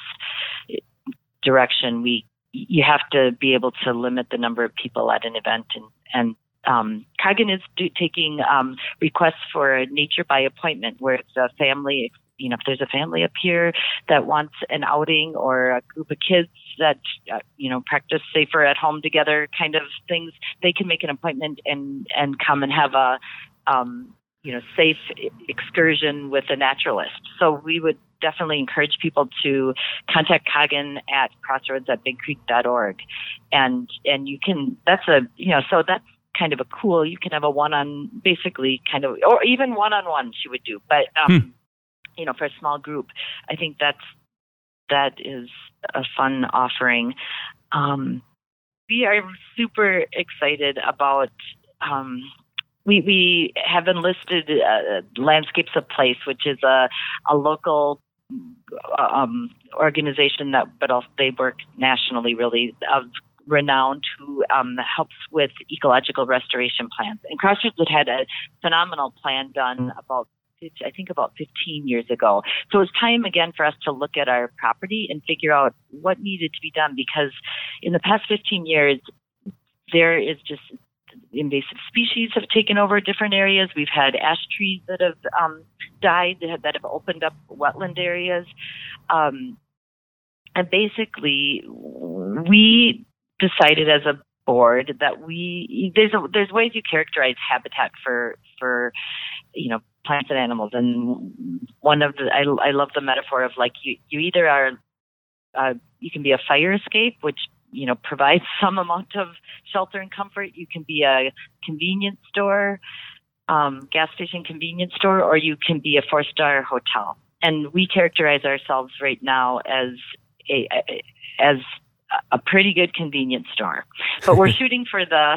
direction, we you have to be able to limit the number of people at an event. And, and um, Coggin is do, taking um, requests for nature by appointment, where it's a family, you know, if there's a family up here that wants an outing, or a group of kids that, uh, you know, practice safer at home together kind of things, they can make an appointment and, and come and have a, um, you know, safe excursion with a naturalist. So we would definitely encourage people to contact Coggin at crossroads at big creek dot org. And, and you can, that's a, you know, so that's kind of a cool, you can have a one-on, basically kind of, or even one-on-one she would do. But, um, hmm. you know, for a small group, I think that's that is a fun offering. Um, we are super excited about um, we we have enlisted uh, Landscapes of Place, which is a a local um, organization that, but also they work nationally, really of renowned, who um, helps with ecological restoration plans. And Crossroads had a phenomenal plan done about. I think about fifteen years ago. So it's time again for us to look at our property and figure out what needed to be done, because in the past fifteen years, there is just invasive species have taken over different areas. We've had ash trees that have um, died, that have opened up wetland areas. Um, and basically, we decided as a board that we, there's a, there's ways you characterize habitat for, for, you know, plants and animals, and one of the I, I love the metaphor of like you, you either are uh, you can be a fire escape, which you know provides some amount of shelter and comfort. You can be a convenience store, um, gas station convenience store, or you can be a four star hotel. And we characterize ourselves right now as a, a as a pretty good convenience store, but we're shooting for the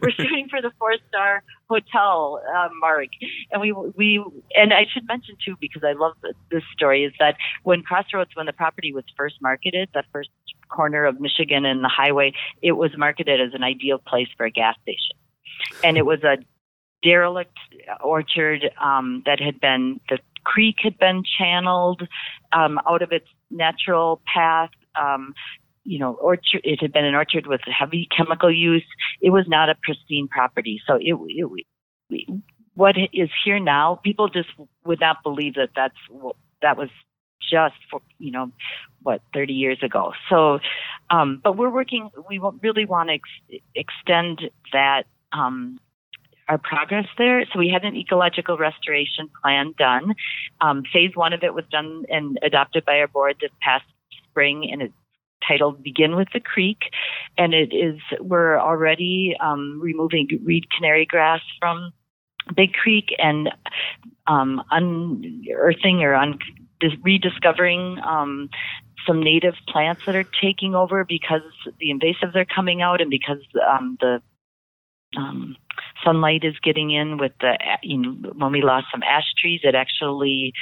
we're shooting for the four star hotel uh, mark. And we we and I should mention too, because I love the, this story, is that when Crossroads, when the property was first marketed, the first corner of Michigan and the highway, it was marketed as an ideal place for a gas station, and it was a derelict orchard um, that had been the creek had been channeled um, out of its natural path. Um, You know, orchard. It had been an orchard with heavy chemical use. It was not a pristine property. So, it, it, what is here now, people just would not believe that that's that was just for, you know, what thirty years ago. So, um, but we're working. We really want to ex- extend that um, our progress there. So, we had an ecological restoration plan done. Um, phase one of it was done and adopted by our board this past spring, and it. Titled Begin with the Creek, and it is we're already um, removing reed canary grass from Big Creek and um, unearthing or un- rediscovering um, some native plants that are taking over because the invasives are coming out and because um, the um, sunlight is getting in with the, you know, when we lost some ash trees, it actually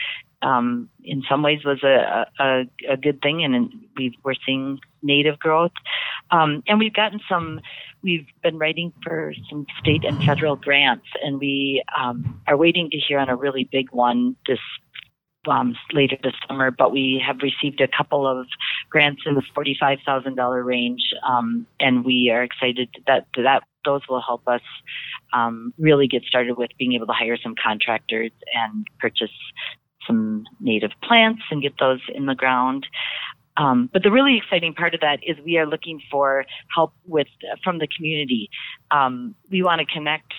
Um, in some ways was a, a, a good thing, and we we're seeing native growth. Um, and we've gotten some, we've been writing for some state and federal grants, and we um, are waiting to hear on a really big one this um, later this summer, but we have received a couple of grants in the forty-five thousand dollars range, um, and we are excited that that those will help us um, really get started with being able to hire some contractors and purchase some native plants and get those in the ground. Um, but the really exciting part of that is we are looking for help with from the community. Um, we want to connect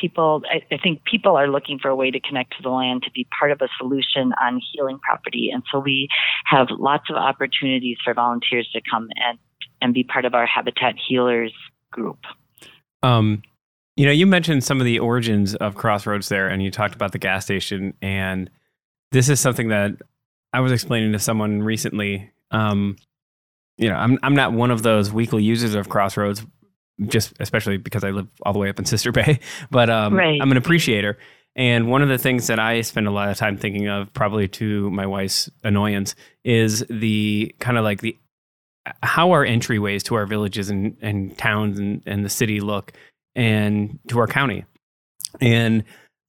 people. I, I think people are looking for a way to connect to the land, to be part of a solution on healing property. And so we have lots of opportunities for volunteers to come and, and be part of our Habitat Healers group. Um, you know, you mentioned some of the origins of Crossroads there, and you talked about the gas station, and this is something that I was explaining to someone recently. Um, you know, I'm I'm not one of those weekly users of Crossroads, just especially because I live all the way up in Sister Bay, but um, right. I'm an appreciator. And one of the things that I spend a lot of time thinking of, probably to my wife's annoyance, is the kind of like the how our entryways to our villages and, and towns and, and the city look, and to our county. And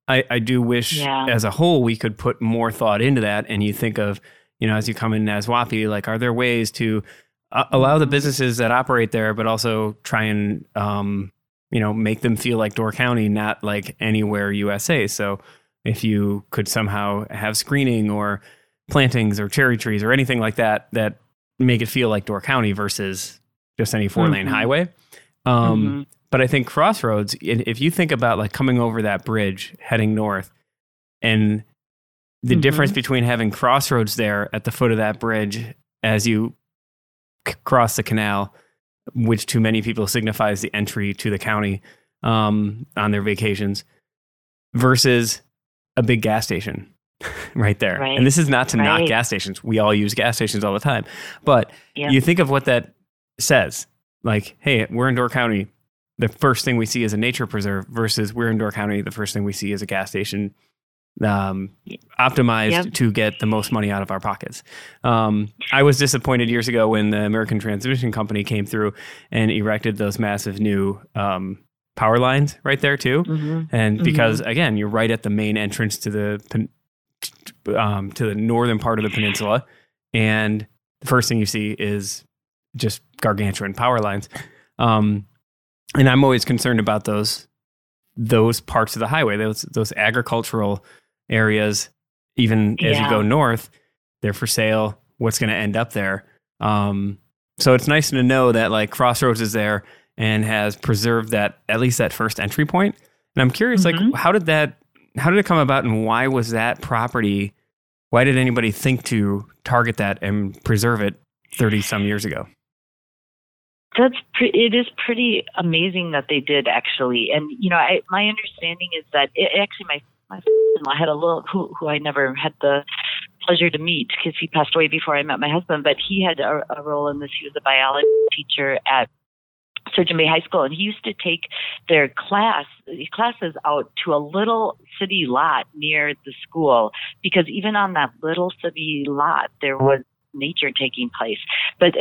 I, I do wish yeah. as a whole, we could put more thought into that. And you think of, you know, as you come in as W A P I, like, are there ways to uh, allow the businesses that operate there, but also try and, um, you know, make them feel like Door County, not like anywhere U S A. So if you could somehow have screening or plantings or cherry trees or anything like that, that make it feel like Door County versus just any four lane mm-hmm. highway. Um, mm-hmm. But I think Crossroads, if you think about like coming over that bridge heading north, and the mm-hmm. difference between having Crossroads there at the foot of that bridge as you c- cross the canal, which to many people signifies the entry to the county um, on their vacations, versus a big gas station. right there. Right. And this is not to right. knock gas stations. We all use gas stations all the time. But yep. you think of what that says. Like, hey, we're in Door County. The first thing we see is a nature preserve versus we're in Door County. The first thing we see is a gas station um, optimized yep. to get the most money out of our pockets. Um, I was disappointed years ago when the American Transmission Company came through and erected those massive new um, power lines right there too. Mm-hmm. And because mm-hmm. again, you're right at the main entrance to the, um, to the northern part of the peninsula. And the first thing you see is just gargantuan power lines. Um, And I'm always concerned about those those parts of the highway, those those agricultural areas. Even yeah. as you go north, they're for sale. What's going to end up there? Um, so it's nice to know that like Crossroads is there and has preserved that, at least that first entry point. And I'm curious, mm-hmm. like how did that how did it come about, and why was that property? Why did anybody think to target that and preserve it thirty some years ago? That's pre- it is pretty amazing that they did, actually. And, you know, I, my understanding is that it, actually my, my son-in-law had a little, who, who I never had the pleasure to meet because he passed away before I met my husband, but he had a, a role in this. He was a biology teacher at Sturgeon Bay High School, and he used to take their class classes out to a little city lot near the school, because even on that little city lot, there was nature taking place. But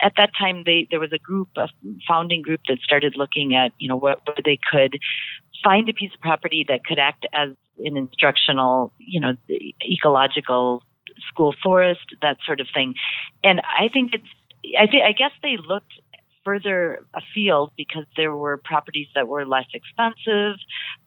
at that time, they there was a group, a founding group that started looking at, you know, what, where they could find a piece of property that could act as an instructional, you know, ecological school forest, that sort of thing. And I think it's, I think, I guess they looked further afield because there were properties that were less expensive,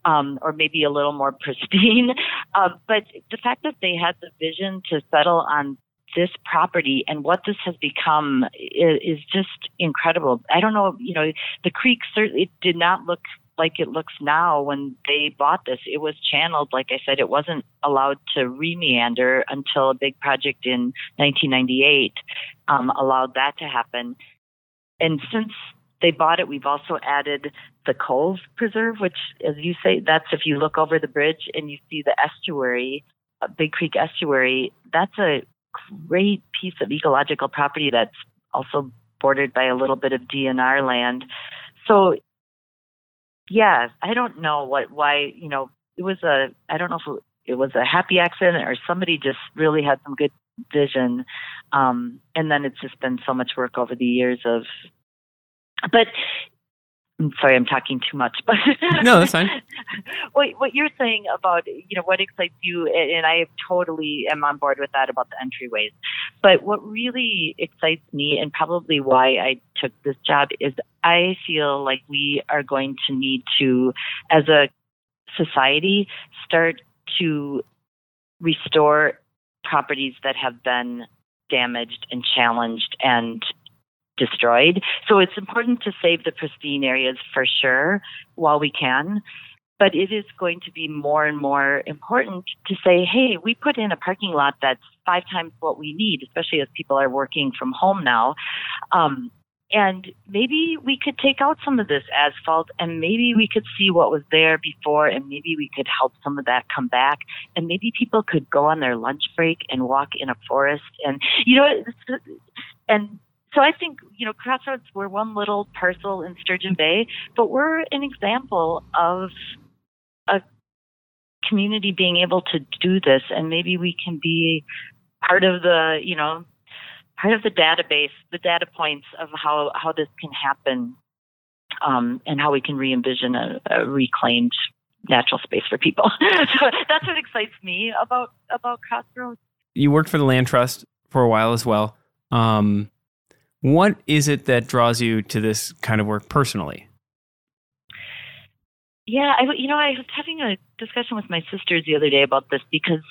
um, or maybe a little more pristine. Uh, but the fact that they had the vision to settle on this property and what this has become is just incredible. I don't know, you know, the creek certainly it did not look like it looks now when they bought this. It was channeled, like I said, it wasn't allowed to remeander until a big project in nineteen ninety-eight um, allowed that to happen. And since they bought it, we've also added the Cove Preserve, which, as you say, that's if you look over the bridge and you see the estuary, Big Creek Estuary. That's a great piece of ecological property that's also bordered by a little bit of D N R land. So, yeah, I don't know what, why, you know, it was a, I don't know if it was a happy accident or somebody just really had some good vision. Um, and then it's just been so much work over the years of, but I'm sorry, I'm talking too much, but no, that's fine. What, what you're saying about, you know, what excites you, and I totally am on board with that about the entryways. But what really excites me, and probably why I took this job, is I feel like we are going to need to, as a society, start to restore properties that have been damaged and challenged and destroyed. So it's important to save the pristine areas for sure while we can, but it is going to be more and more important to say, hey, we put in a parking lot that's five times what we need, especially as people are working from home now. Um, and maybe we could take out some of this asphalt, and maybe we could see what was there before, and maybe we could help some of that come back, and maybe people could go on their lunch break and walk in a forest. And, you know, and so I think, you know, Crossroads, we're one little parcel in Sturgeon Bay, but we're an example of a community being able to do this. And maybe we can be part of the, you know, part of the database, the data points of how, how this can happen, um, and how we can re-envision a, a reclaimed natural space for people. So that's what excites me about, about Crossroads. You worked for the Land Trust for a while as well. Um, What is it that draws you to this kind of work personally? Yeah, I, you know, I was having a discussion with my sisters the other day about this, because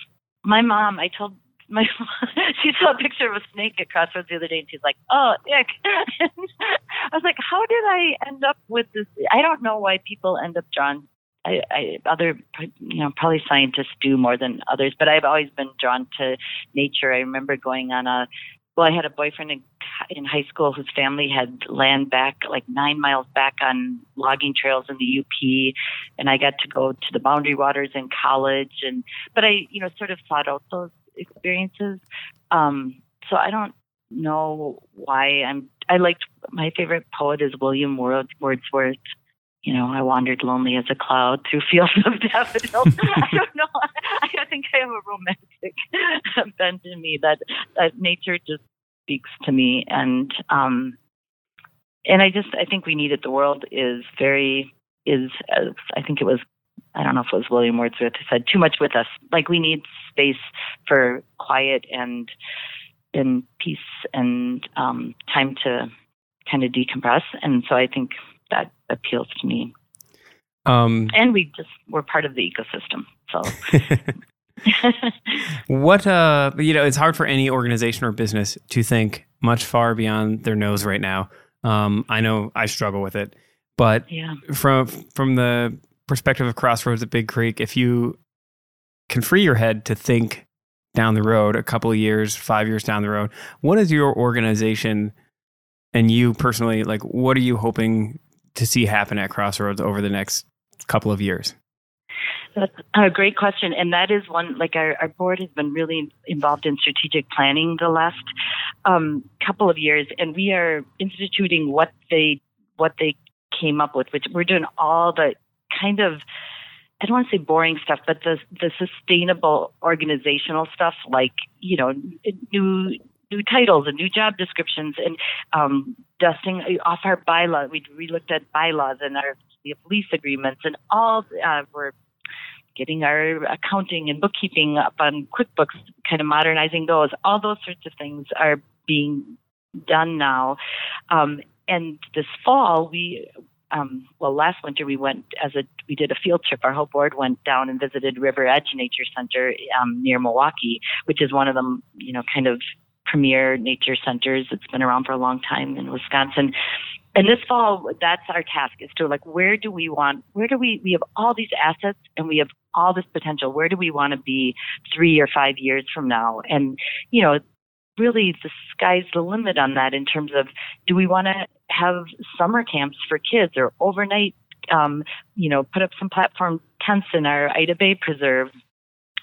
my mom, I told my she saw a picture of a snake at Crossroads the other day, and she's like, oh, ick. I was like, how did I end up with this? I don't know why people end up drawn. I, I, other, you know, probably scientists do more than others, but I've always been drawn to nature. I remember going on a Well, I had a boyfriend in, in high school whose family had land back like nine miles back on logging trails in the U P, and I got to go to the Boundary Waters in college. And but I, you know, sort of sought out those experiences. Um, so I don't know why I'm. I liked my favorite poet is William Wordsworth. You know, I wandered lonely as a cloud through fields of daffodils. I don't know. I think I have a romantic bent in me that, that nature just speaks to me. And um, and I just, I think we need it. The world is very, is, uh, I think it was, I don't know if it was William Wordsworth who said, too much with us. Like we need space for quiet and, and peace and um, time to kind of decompress. And so I think that appeals to me. Um, and we just, we're part of the ecosystem. So what, uh, you know, it's hard for any organization or business to think much far beyond their nose right now. Um, I know I struggle with it, but yeah. from, from the perspective of Crossroads at Big Creek, if you can free your head to think down the road, a couple of years, five years down the road, what is your organization and you personally, like, what are you hoping to see happen at Crossroads over the next couple of years? That's a great question. And that is one, like our, our board has been really involved in strategic planning the last um, couple of years. And we are instituting what they, what they came up with, which we're doing all the kind of, I don't want to say boring stuff, but the, the sustainable organizational stuff, like, you know, new, new titles and new job descriptions and um, dusting off our bylaws. We, we looked at bylaws and our lease agreements and all. Uh, we're getting our accounting and bookkeeping up on QuickBooks, kind of modernizing those. All those sorts of things are being done now. Um, and this fall, we um, well, last winter we went as a we did a field trip. Our whole board went down and visited River Edge Nature Center um, near Milwaukee, which is one of them, you know, kind of premier nature centers. It's been around for a long time in Wisconsin. And this fall, that's our task, is to like, where do we want, where do we, we have all these assets and we have all this potential. Where do we want to be three or five years from now? And, you know, really the sky's the limit on that in terms of, do we want to have summer camps for kids or overnight, um, you know, put up some platform tents in our Ida Bay Preserve,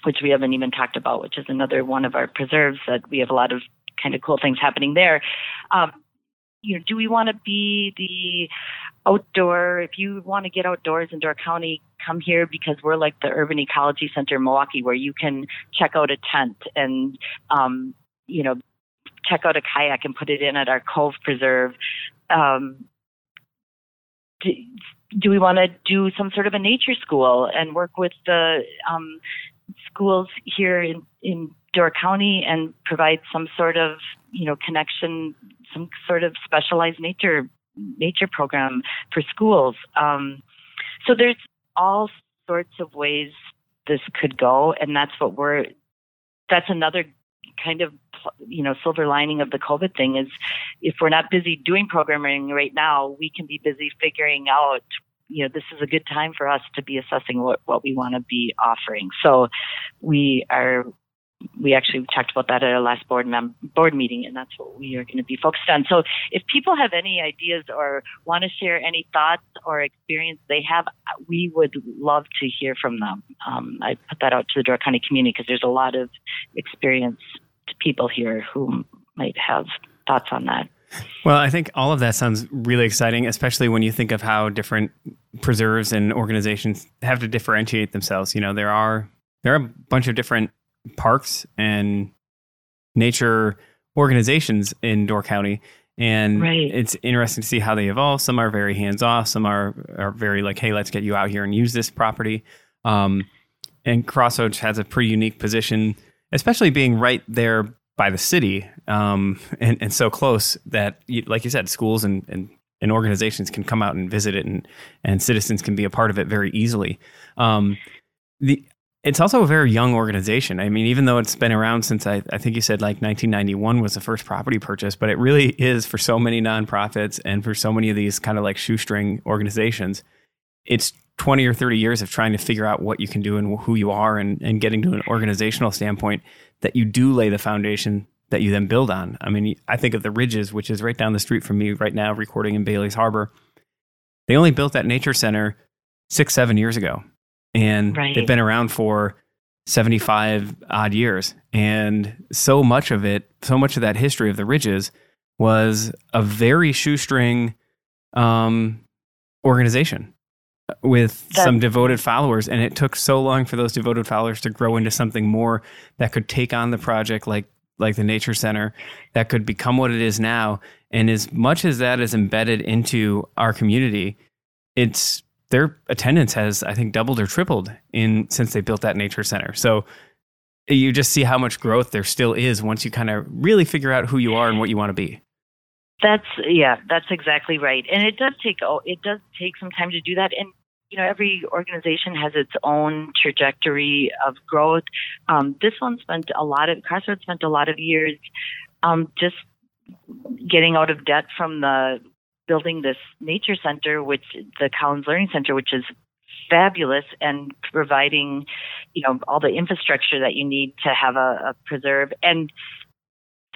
which we haven't even talked about, which is another one of our preserves that we have a lot of kind of cool things happening there. Um, you know, do we want to be the outdoor, if you want to get outdoors in Door County, come here because we're like the Urban Ecology Center in Milwaukee where you can check out a tent and, um, you know, check out a kayak and put it in at our Cove Preserve. Um, do, do we want to do some sort of a nature school and work with the, um, schools here in, in Door County and provide some sort of, you know, connection, some sort of specialized nature nature program for schools. Um, so there's all sorts of ways this could go, and that's what we're. That's another kind of, you know, silver lining of the COVID thing is, if we're not busy doing programming right now, we can be busy figuring out, you know, this is a good time for us to be assessing what, what we want to be offering. So we are, we actually talked about that at our last board mem- board meeting, and that's what we are going to be focused on. So if people have any ideas or want to share any thoughts or experience they have, we would love to hear from them. Um, I put that out to the Door County community because there's a lot of experienced people here who might have thoughts on that. Well, I think all of that sounds really exciting, especially when you think of how different preserves and organizations have to differentiate themselves. You know, there are there are a bunch of different parks and nature organizations in Door County, and right. It's interesting to see how they evolve. Some are very hands-off. Some are, are very like, hey, let's get you out here and use this property. Um, and Crossroads has a pretty unique position, especially being right there by the city, um, and, and so close that, you, like you said, schools and, and, and organizations can come out and visit it, and, and citizens can be a part of it very easily. Um, the it's also a very young organization. I mean, even though it's been around since, I, I think you said like nineteen ninety-one was the first property purchase, but it really is, for so many nonprofits and for so many of these kind of like shoestring organizations, it's twenty or thirty years of trying to figure out what you can do and who you are, and, and getting to an organizational standpoint that you do lay the foundation that you then build on. I mean, I think of The Ridges, which is right down the street from me right now, recording in Bailey's Harbor. They only built that nature center six, seven years ago. And right. they've been around for seventy-five odd years. And so much of it, so much of that history of The Ridges was a very shoestring um, organization with That's- some devoted followers. And it took so long for those devoted followers to grow into something more that could take on the project like like the Nature Center, that could become what it is now. And as much as that is embedded into our community, it's their attendance has, I think, doubled or tripled in since they built that nature center. So you just see how much growth there still is once you kind of really figure out who you are and what you want to be. That's yeah, that's exactly right. And it does take oh, it does take some time to do that. And you know, every organization has its own trajectory of growth. Um, this one spent a lot of Crossroads spent a lot of years um, just getting out of debt from the. building this nature center, which the Collins Learning Center, which is fabulous, and providing, you know, all the infrastructure that you need to have a, a preserve. And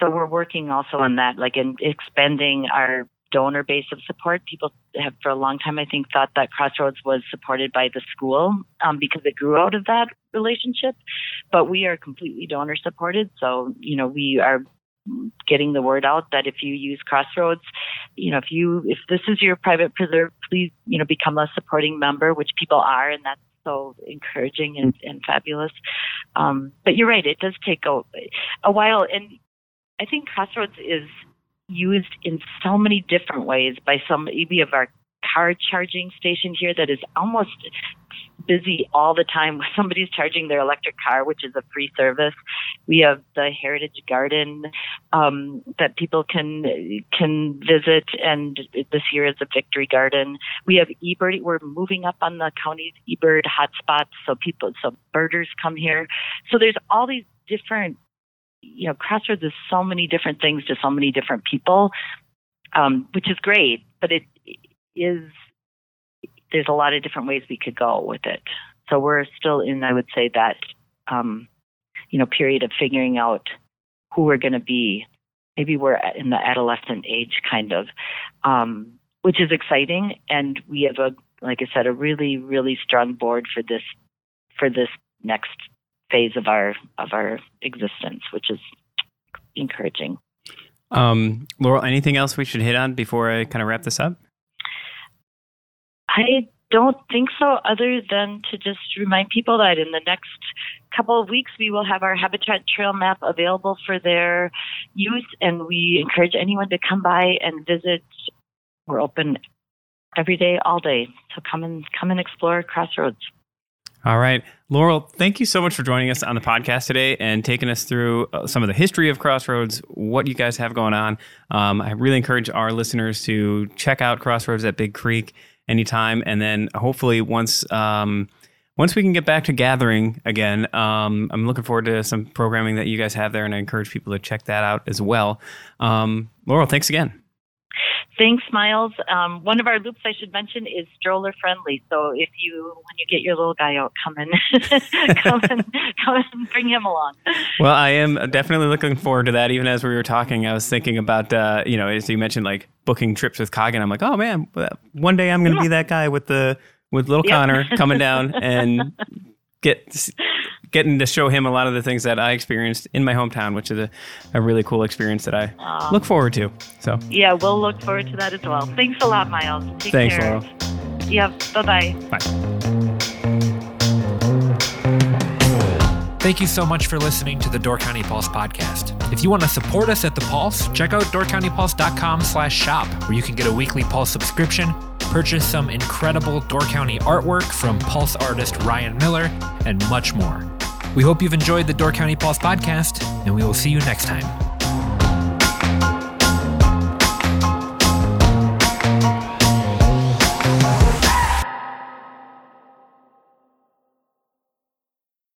so we're working also on that, like in expanding our donor base of support. People have for a long time, I think, thought that Crossroads was supported by the school um, because it grew out of that relationship. But we are completely donor supported. So, you know, we are getting the word out that if you use Crossroads, you know, if you, if this is your private preserve, please, you know, become a supporting member, which people are. And that's so encouraging and, and fabulous. Um, but you're right. It does take a, a while. And I think Crossroads is used in so many different ways by some, we have our car charging station here that is almost busy all the time. Somebody's charging their electric car, which is a free service. We have the Heritage Garden um, that people can can visit, and this year is the Victory Garden. We have eBird. We're moving up on the county's eBird hotspots, so people, so birders come here. So there's all these different, you know, Crossroads is so many different things to so many different people, um, which is great, but it is. There's a lot of different ways we could go with it. So we're still in, I would say, that, um, you know, period of figuring out who we're going to be. Maybe we're in the adolescent age kind of, um, which is exciting. And we have, a, like I said, a really, really strong board for this, for this next phase of our, of our existence, which is encouraging. Um, Laurel, anything else we should hit on before I kind of wrap this up? I don't think so, other than to just remind people that in the next couple of weeks, we will have our Habitat Trail Map available for their use, and we encourage anyone to come by and visit. We're open every day, all day, so come and come and explore Crossroads. All right. Laurel, thank you so much for joining us on the podcast today and taking us through some of the history of Crossroads, what you guys have going on. Um, I really encourage our listeners to check out Crossroads at Big Creek anytime. And then hopefully once um, once we can get back to gathering again, um, I'm looking forward to some programming that you guys have there, and I encourage people to check that out as well. Um, Laurel, thanks again. Thanks, Miles. Um, one of our loops I should mention is stroller friendly. So if you, when you get your little guy out, come and come and come and bring him along. Well, I am definitely looking forward to that. Even as we were talking, I was thinking about, uh, you know, as you mentioned, like booking trips with Coggin. I'm like, oh man, one day I'm going to yeah. be that guy with the with little yeah. Connor coming down and get getting to show him a lot of the things that I experienced in my hometown, which is a, a really cool experience that I um, look forward to. So yeah, we'll look forward to that as well. Thanks a lot, Miles. Take Thanks, care. Thanks, Laurel. Yeah, bye-bye. Bye. Thank you so much for listening to the Door County Pulse podcast. If you want to support us at the Pulse, check out doorcountypulse.com slash shop, where you can get a weekly Pulse subscription, purchase some incredible Door County artwork from Pulse artist Ryan Miller, and much more. We hope you've enjoyed the Door County Pulse podcast, and we will see you next time.